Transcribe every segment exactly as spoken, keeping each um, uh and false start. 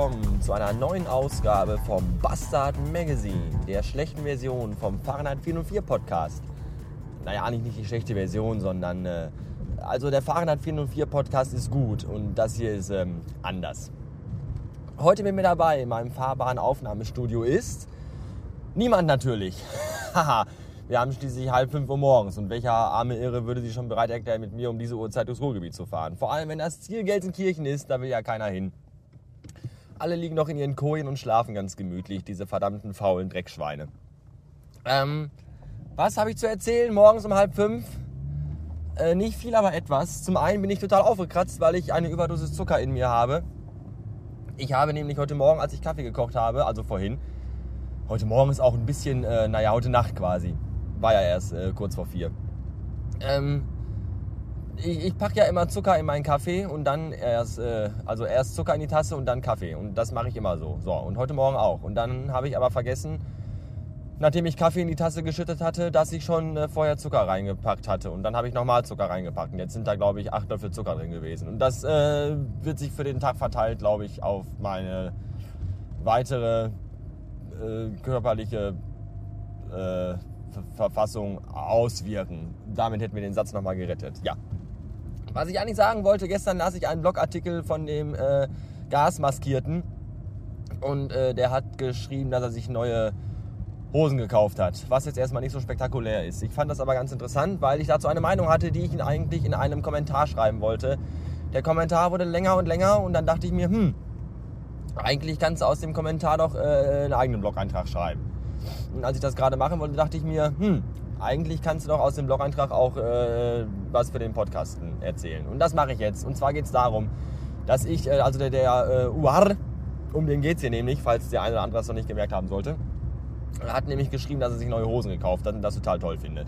willkommen zu einer neuen Ausgabe vom Bastard Magazine, der schlechten Version vom Fahrenheit vierhundertvier Podcast. Naja, eigentlich nicht die schlechte Version, sondern, äh, also der Fahrenheit vierhundertvier Podcast ist gut und das hier ist ähm, anders. Heute mit mir dabei in meinem fahrbaren Aufnahmestudio ist niemand natürlich. Haha, wir haben schließlich halb fünf Uhr morgens und welcher arme Irre würde sich schon bereit erklären, mit mir um diese Uhrzeit durchs Ruhrgebiet zu fahren. Vor allem, wenn das Ziel Gelsenkirchen ist, da will ja keiner hin. Alle liegen noch in ihren Kojen und schlafen ganz gemütlich, diese verdammten faulen Dreckschweine. Ähm, was habe ich zu erzählen morgens um halb fünf? Äh, nicht viel, aber etwas. Zum einen bin ich total aufgekratzt, weil ich eine Überdosis Zucker in mir habe. Ich habe nämlich heute Morgen, als ich Kaffee gekocht habe, also vorhin, heute Morgen ist auch ein bisschen, äh, naja, heute Nacht quasi. War ja erst äh, kurz vor vier. Ähm... Ich, ich packe ja immer Zucker in meinen Kaffee und dann erst, äh, also erst Zucker in die Tasse und dann Kaffee. Und das mache ich immer so. So, und heute Morgen auch. Und dann habe ich aber vergessen, nachdem ich Kaffee in die Tasse geschüttet hatte, dass ich schon äh, vorher Zucker reingepackt hatte. Und dann habe ich nochmal Zucker reingepackt. Und jetzt sind da, glaube ich, acht Löffel Zucker drin gewesen. Und das äh, wird sich für den Tag verteilt, glaube ich, auf meine weitere äh, körperliche äh, Verfassung auswirken. Damit hätten wir den Satz nochmal gerettet. Ja. Was ich eigentlich sagen wollte, gestern las ich einen Blogartikel von dem äh, Gasmaskierten und äh, der hat geschrieben, dass er sich neue Hosen gekauft hat, was jetzt erstmal nicht so spektakulär ist. Ich fand das aber ganz interessant, weil ich dazu eine Meinung hatte, die ich ihn eigentlich in einem Kommentar schreiben wollte. Der Kommentar wurde länger und länger und dann dachte ich mir, hm, eigentlich kannst du aus dem Kommentar doch äh, einen eigenen Blog-Eintrag schreiben. Und als ich das gerade machen wollte, dachte ich mir, hm, eigentlich kannst du doch aus dem Blog-Eintrag auch äh, was für den Podcasten erzählen. Und das mache ich jetzt. Und zwar geht es darum, dass ich, äh, also der, der äh, Uar, um den geht es hier nämlich, falls der eine oder andere es noch nicht gemerkt haben sollte, hat nämlich geschrieben, dass er sich neue Hosen gekauft hat und das total toll findet.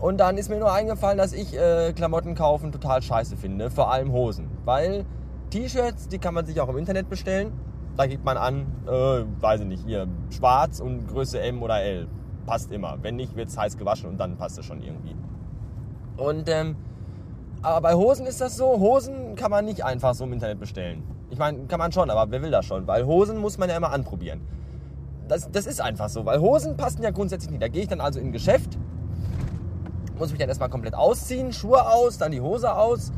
Und dann ist mir nur eingefallen, dass ich äh, Klamotten kaufen total scheiße finde, vor allem Hosen. Weil T-Shirts, die kann man sich auch im Internet bestellen. Da gibt man an, äh, weiß ich nicht, hier schwarz und Größe M oder L. Passt immer. Wenn nicht, wird es heiß gewaschen und dann passt es schon irgendwie. Und, ähm, aber bei Hosen ist das so, Hosen kann man nicht einfach so im Internet bestellen. Ich meine, kann man schon, aber wer will das schon? Weil Hosen muss man ja immer anprobieren. Das, das ist einfach so, weil Hosen passen ja grundsätzlich nicht. Da gehe ich dann also in ein Geschäft, muss mich dann erstmal komplett ausziehen, Schuhe aus, dann die Hose aus.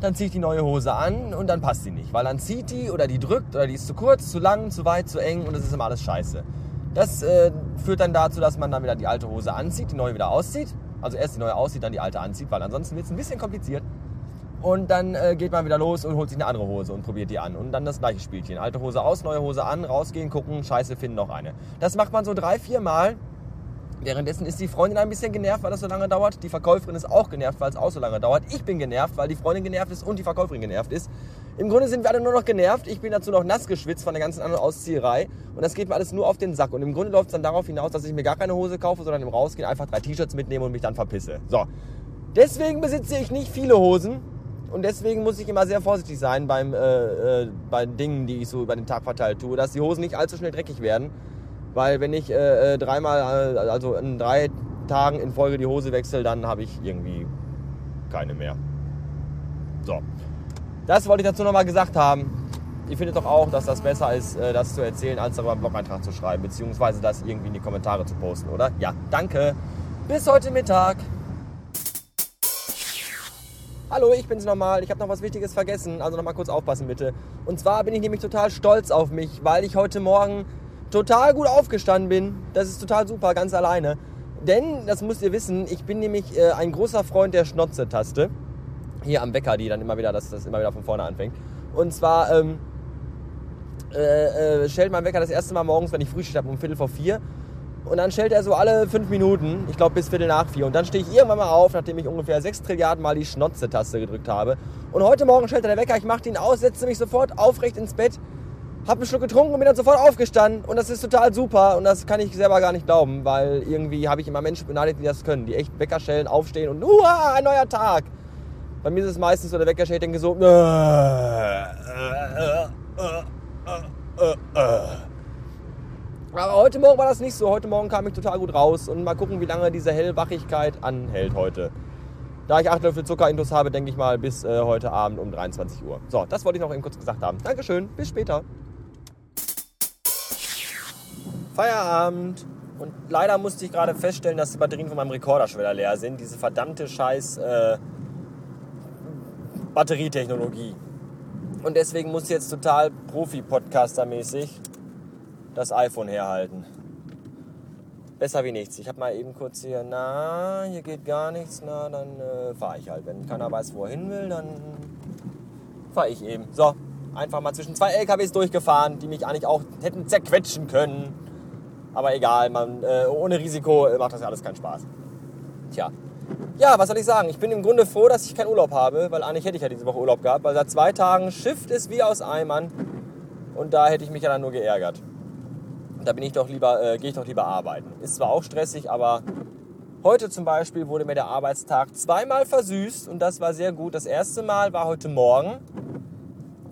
Dann ziehe ich die neue Hose an und dann passt sie nicht. Weil dann zieht die oder die drückt oder die ist zu kurz, zu lang, zu weit, zu eng und es ist immer alles scheiße. Das äh, führt dann dazu, dass man dann wieder die alte Hose anzieht, die neue wieder auszieht. Also erst die neue auszieht, dann die alte anzieht, weil ansonsten wird es ein bisschen kompliziert. Und dann äh, geht man wieder los und holt sich eine andere Hose und probiert die an. Und dann das gleiche Spielchen. Alte Hose aus, neue Hose an, rausgehen, gucken, scheiße, finden noch eine. Das macht man so drei, vier Mal. Währenddessen ist die Freundin ein bisschen genervt, weil das so lange dauert. Die Verkäuferin ist auch genervt, weil es auch so lange dauert. Ich bin genervt, weil die Freundin genervt ist und die Verkäuferin genervt ist. Im Grunde sind wir alle nur noch genervt. Ich bin dazu noch nass geschwitzt von der ganzen anderen Auszieherei. Und das geht mir alles nur auf den Sack. Und im Grunde läuft es dann darauf hinaus, dass ich mir gar keine Hose kaufe, sondern im Rausgehen einfach drei T-Shirts mitnehme und mich dann verpisse. So, deswegen besitze ich nicht viele Hosen. Und deswegen muss ich immer sehr vorsichtig sein beim, äh, äh, bei Dingen, die ich so über den Tag verteilt tue, dass die Hosen nicht allzu schnell dreckig werden. Weil wenn ich äh, dreimal, äh, also in drei Tagen in Folge die Hose wechsle, dann habe ich irgendwie keine mehr. So, das wollte ich dazu nochmal gesagt haben. Ich finde doch auch, dass das besser ist, äh, das zu erzählen, als darüber einen Blog-Eintrag zu schreiben, beziehungsweise das irgendwie in die Kommentare zu posten, oder? Ja, danke. Bis heute Mittag. Hallo, ich bin's nochmal. Ich habe noch was Wichtiges vergessen, also nochmal kurz aufpassen bitte. Und zwar bin ich nämlich total stolz auf mich, weil ich heute Morgen total gut aufgestanden bin. Das ist total super, ganz alleine. Denn, das müsst ihr wissen, ich bin nämlich äh, ein großer Freund der Schnotze-Taste. Hier am Wecker, die dann immer wieder, dass das immer wieder von vorne anfängt. Und zwar ähm, äh, äh, schellt mein Wecker das erste Mal morgens, wenn ich Frühstück habe, um Viertel vor vier. Und dann schellt er so alle fünf Minuten, ich glaube bis Viertel nach vier. Und dann stehe ich irgendwann mal auf, nachdem ich ungefähr sechs Trilliarden Mal die Schnotze-Taste gedrückt habe. Und heute Morgen schellt er der Wecker, ich mache den aus, setze mich sofort aufrecht ins Bett. Hab einen Schluck getrunken und bin dann sofort aufgestanden und das ist total super und das kann ich selber gar nicht glauben, weil irgendwie habe ich immer Menschen beneidet, die das können, die echt Weckerschellen aufstehen und uah, ein neuer Tag. Bei mir ist es meistens so, der Wecker schellt, ich denke so, äh, äh, äh, äh, äh. Aber heute Morgen war das nicht so, heute Morgen kam ich total gut raus und mal gucken, wie lange diese Hellwachigkeit anhält heute. Da ich acht Löffel Zucker intus habe, denke ich mal bis äh, heute Abend um dreiundzwanzig Uhr. So, das wollte ich noch eben kurz gesagt haben. Dankeschön, bis später. Feierabend. Und leider musste ich gerade feststellen, dass die Batterien von meinem Rekorder schon wieder leer sind. Diese verdammte scheiß äh, Batterietechnologie. Und deswegen muss ich jetzt total Profi-Podcaster-mäßig das iPhone herhalten. Besser wie nichts. Ich habe mal eben kurz hier, na, hier geht gar nichts, na, dann äh, fahre ich halt. Wenn keiner weiß, wo er hin will, dann fahre ich eben. So, einfach mal zwischen zwei L K Ws durchgefahren, die mich eigentlich auch hätten zerquetschen können. Aber egal, man, äh, ohne Risiko macht das ja alles keinen Spaß. Tja. Ja, was soll ich sagen? Ich bin im Grunde froh, dass ich keinen Urlaub habe, weil eigentlich hätte ich ja diese Woche Urlaub gehabt, weil seit zwei Tagen Shift ist wie aus Eimern und da hätte ich mich ja dann nur geärgert. Da bin ich doch lieber, äh, gehe ich doch lieber arbeiten. Ist zwar auch stressig, aber heute zum Beispiel wurde mir der Arbeitstag zweimal versüßt und das war sehr gut. Das erste Mal war heute Morgen.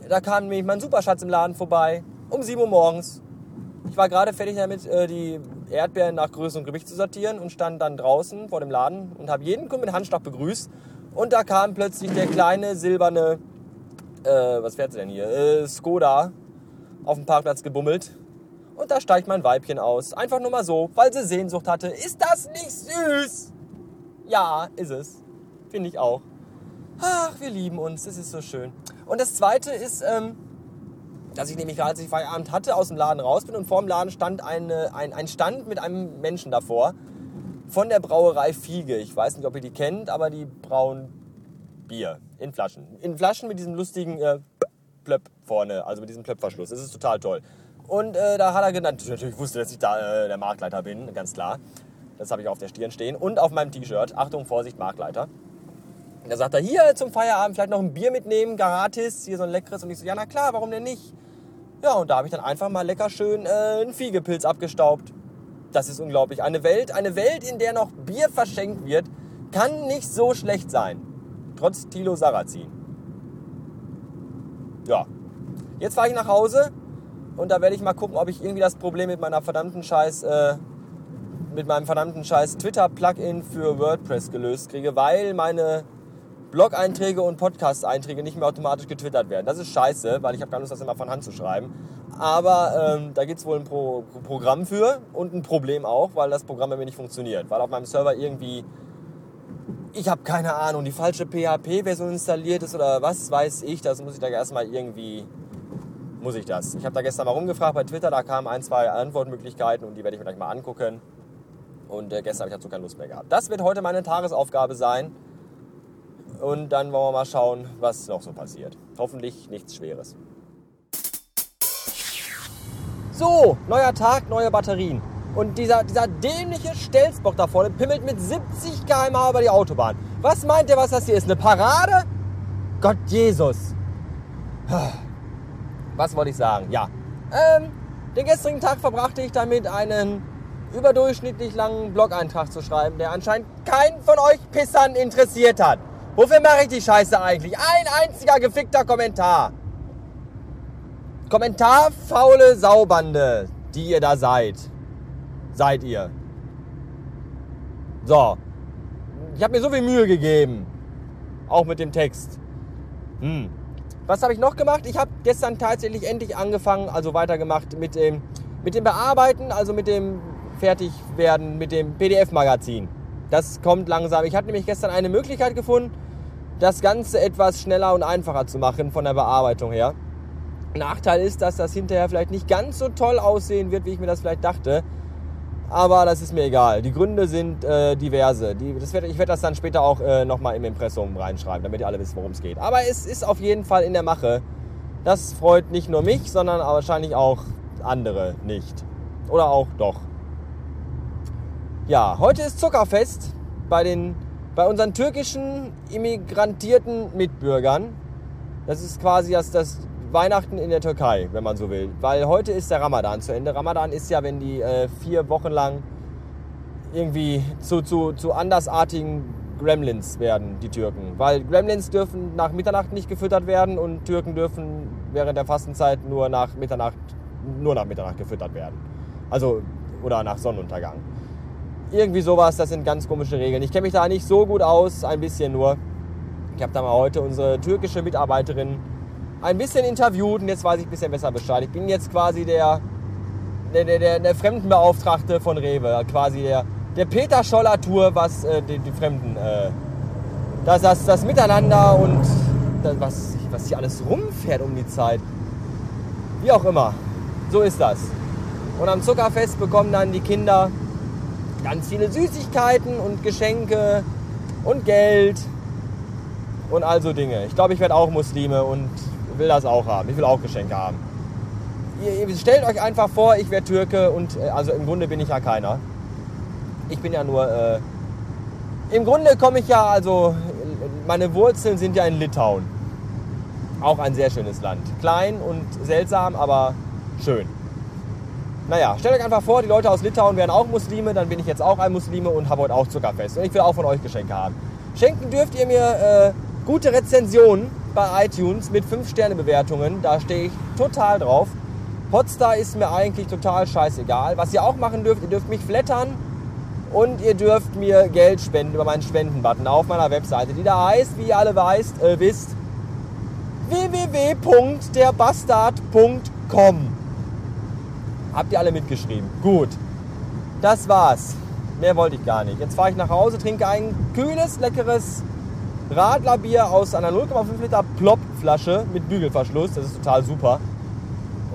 Da kam nämlich mein Superschatz im Laden vorbei, um sieben Uhr morgens. Ich war gerade fertig damit, die Erdbeeren nach Größe und Gewicht zu sortieren und stand dann draußen vor dem Laden und habe jeden Kunden mit Handschlag begrüßt. Und da kam plötzlich der kleine silberne, äh, was fährt sie denn hier, äh, Skoda auf dem Parkplatz gebummelt. Und da steigt mein Weibchen aus. Einfach nur mal so, weil sie Sehnsucht hatte. Ist das nicht süß? Ja, ist es. Finde ich auch. Ach, wir lieben uns, es ist so schön. Und das Zweite ist, ähm, dass ich nämlich gerade, als ich Feierabend hatte, aus dem Laden raus bin und vor dem Laden stand eine, ein, ein Stand mit einem Menschen davor von der Brauerei Fiege. Ich weiß nicht, ob ihr die kennt, aber die brauen Bier in Flaschen. In Flaschen mit diesem lustigen äh, Plöpp vorne, also mit diesem Plöppverschluss. Das ist total toll. Und äh, da hat er genannt, natürlich wusste, dass ich da äh, der Marktleiter bin, ganz klar. Das habe ich auf der Stirn stehen und auf meinem T-Shirt. Achtung, Vorsicht, Marktleiter. Da sagt er, hier zum Feierabend vielleicht noch ein Bier mitnehmen, gratis, hier so ein leckeres. Und ich so, ja na klar, warum denn nicht? Ja, und da habe ich dann einfach mal lecker schön äh, einen Fiegepilz abgestaubt. Das ist unglaublich. Eine Welt, eine Welt, in der noch Bier verschenkt wird, kann nicht so schlecht sein. Trotz Tilo Sarrazin. Ja. Jetzt fahre ich nach Hause und da werde ich mal gucken, ob ich irgendwie das Problem mit meiner verdammten Scheiß, äh, mit meinem verdammten Scheiß Twitter-Plugin für WordPress gelöst kriege, weil meine Blog-Einträge und Podcast-Einträge nicht mehr automatisch getwittert werden. Das ist scheiße, weil ich habe keine Lust, das immer von Hand zu schreiben. Aber ähm, da gibt es wohl ein Pro- Programm für und ein Problem auch, weil das Programm bei mir nicht funktioniert. Weil auf meinem Server irgendwie, ich habe keine Ahnung, die falsche P H P-Version installiert ist oder was weiß ich. Das muss ich da erstmal irgendwie, muss ich das. Ich habe da gestern mal rumgefragt bei Twitter, da kamen ein, zwei Antwortmöglichkeiten und die werde ich mir gleich mal angucken. Und äh, gestern habe ich dazu keine Lust mehr gehabt. Das wird heute meine Tagesaufgabe sein. Und dann wollen wir mal schauen, was noch so passiert. Hoffentlich nichts Schweres. So, neuer Tag, neue Batterien. Und dieser, dieser dämliche Stelzbock da vorne pimmelt mit siebzig Kilometer pro Stunde über die Autobahn. Was meint ihr, was das hier ist? Eine Parade? Gott Jesus. Was wollte ich sagen? Ja, ähm, den gestrigen Tag verbrachte ich damit, einen überdurchschnittlich langen Blog-Eintrag zu schreiben, der anscheinend keinen von euch Pissern interessiert hat. Wofür mache ich die Scheiße eigentlich? Ein einziger gefickter Kommentar. Kommentarfaule Saubande, die ihr da seid. Seid ihr. So. Ich habe mir so viel Mühe gegeben. Auch mit dem Text. Hm. Was habe ich noch gemacht? Ich habe gestern tatsächlich endlich angefangen, also weitergemacht mit dem, mit dem Bearbeiten, also mit dem Fertigwerden, mit dem P D F-Magazin. Das kommt langsam. Ich habe nämlich gestern eine Möglichkeit gefunden, das Ganze etwas schneller und einfacher zu machen von der Bearbeitung her. Nachteil ist, dass das hinterher vielleicht nicht ganz so toll aussehen wird, wie ich mir das vielleicht dachte. Aber das ist mir egal. Die Gründe sind äh, diverse. Die, das werd, ich werde das dann später auch äh, nochmal im Impressum reinschreiben, damit ihr alle wisst, worum es geht. Aber es ist auf jeden Fall in der Mache. Das freut nicht nur mich, sondern wahrscheinlich auch andere nicht. Oder auch doch. Ja, heute ist Zuckerfest bei, den, bei unseren türkischen immigrantierten Mitbürgern. Das ist quasi das, das Weihnachten in der Türkei, wenn man so will. Weil heute ist der Ramadan zu Ende. Ramadan ist ja, wenn die äh, vier Wochen lang irgendwie zu, zu, zu andersartigen Gremlins werden, die Türken. Weil Gremlins dürfen nach Mitternacht nicht gefüttert werden und Türken dürfen während der Fastenzeit nur nach Mitternacht, nur nach Mitternacht gefüttert werden. Also, oder nach Sonnenuntergang. Irgendwie sowas, das sind ganz komische Regeln. Ich kenne mich da nicht so gut aus, ein bisschen nur. Ich habe da mal heute unsere türkische Mitarbeiterin ein bisschen interviewt und jetzt weiß ich ein bisschen besser Bescheid. Ich bin jetzt quasi der der, der, der, der Fremdenbeauftragte von Rewe, quasi der, der Peter Scholler Tour, was äh, die, die Fremden, äh, das, das, das Miteinander und das, was, was hier alles rumfährt um die Zeit. Wie auch immer, so ist das. Und am Zuckerfest bekommen dann die Kinder ganz viele Süßigkeiten und Geschenke und Geld und all so Dinge. Ich glaube, ich werde auch Muslime und will das auch haben. Ich will auch Geschenke haben. Ihr, ihr stellt euch einfach vor, ich wäre Türke und also im Grunde bin ich ja keiner. Ich bin ja nur... Äh, im Grunde komme ich ja, also meine Wurzeln sind ja in Litauen. Auch ein sehr schönes Land. Klein und seltsam, aber schön. Naja, stellt euch einfach vor, die Leute aus Litauen wären auch Muslime, dann bin ich jetzt auch ein Muslime und habe heute auch Zuckerfest. Und ich will auch von euch Geschenke haben. Schenken dürft ihr mir äh, gute Rezensionen bei iTunes mit fünf Sterne Bewertungen. Da stehe ich total drauf. Potsdam ist mir eigentlich total scheißegal. Was ihr auch machen dürft, ihr dürft mich flattern und ihr dürft mir Geld spenden über meinen Spendenbutton auf meiner Webseite, die da heißt, wie ihr alle weißt, äh, wisst, w w w punkt der bastard punkt com. Habt ihr alle mitgeschrieben? Gut. Das war's. Mehr wollte ich gar nicht. Jetzt fahre ich nach Hause, trinke ein kühles, leckeres Radlerbier aus einer null Komma fünf Liter Plop-Flasche mit Bügelverschluss. Das ist total super.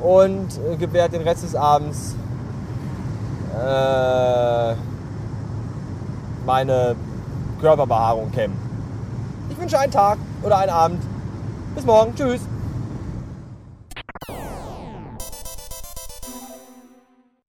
Und gewährt den Rest des Abends äh, meine Körperbehaarung kämmen. Ich wünsche einen Tag oder einen Abend. Bis morgen. Tschüss.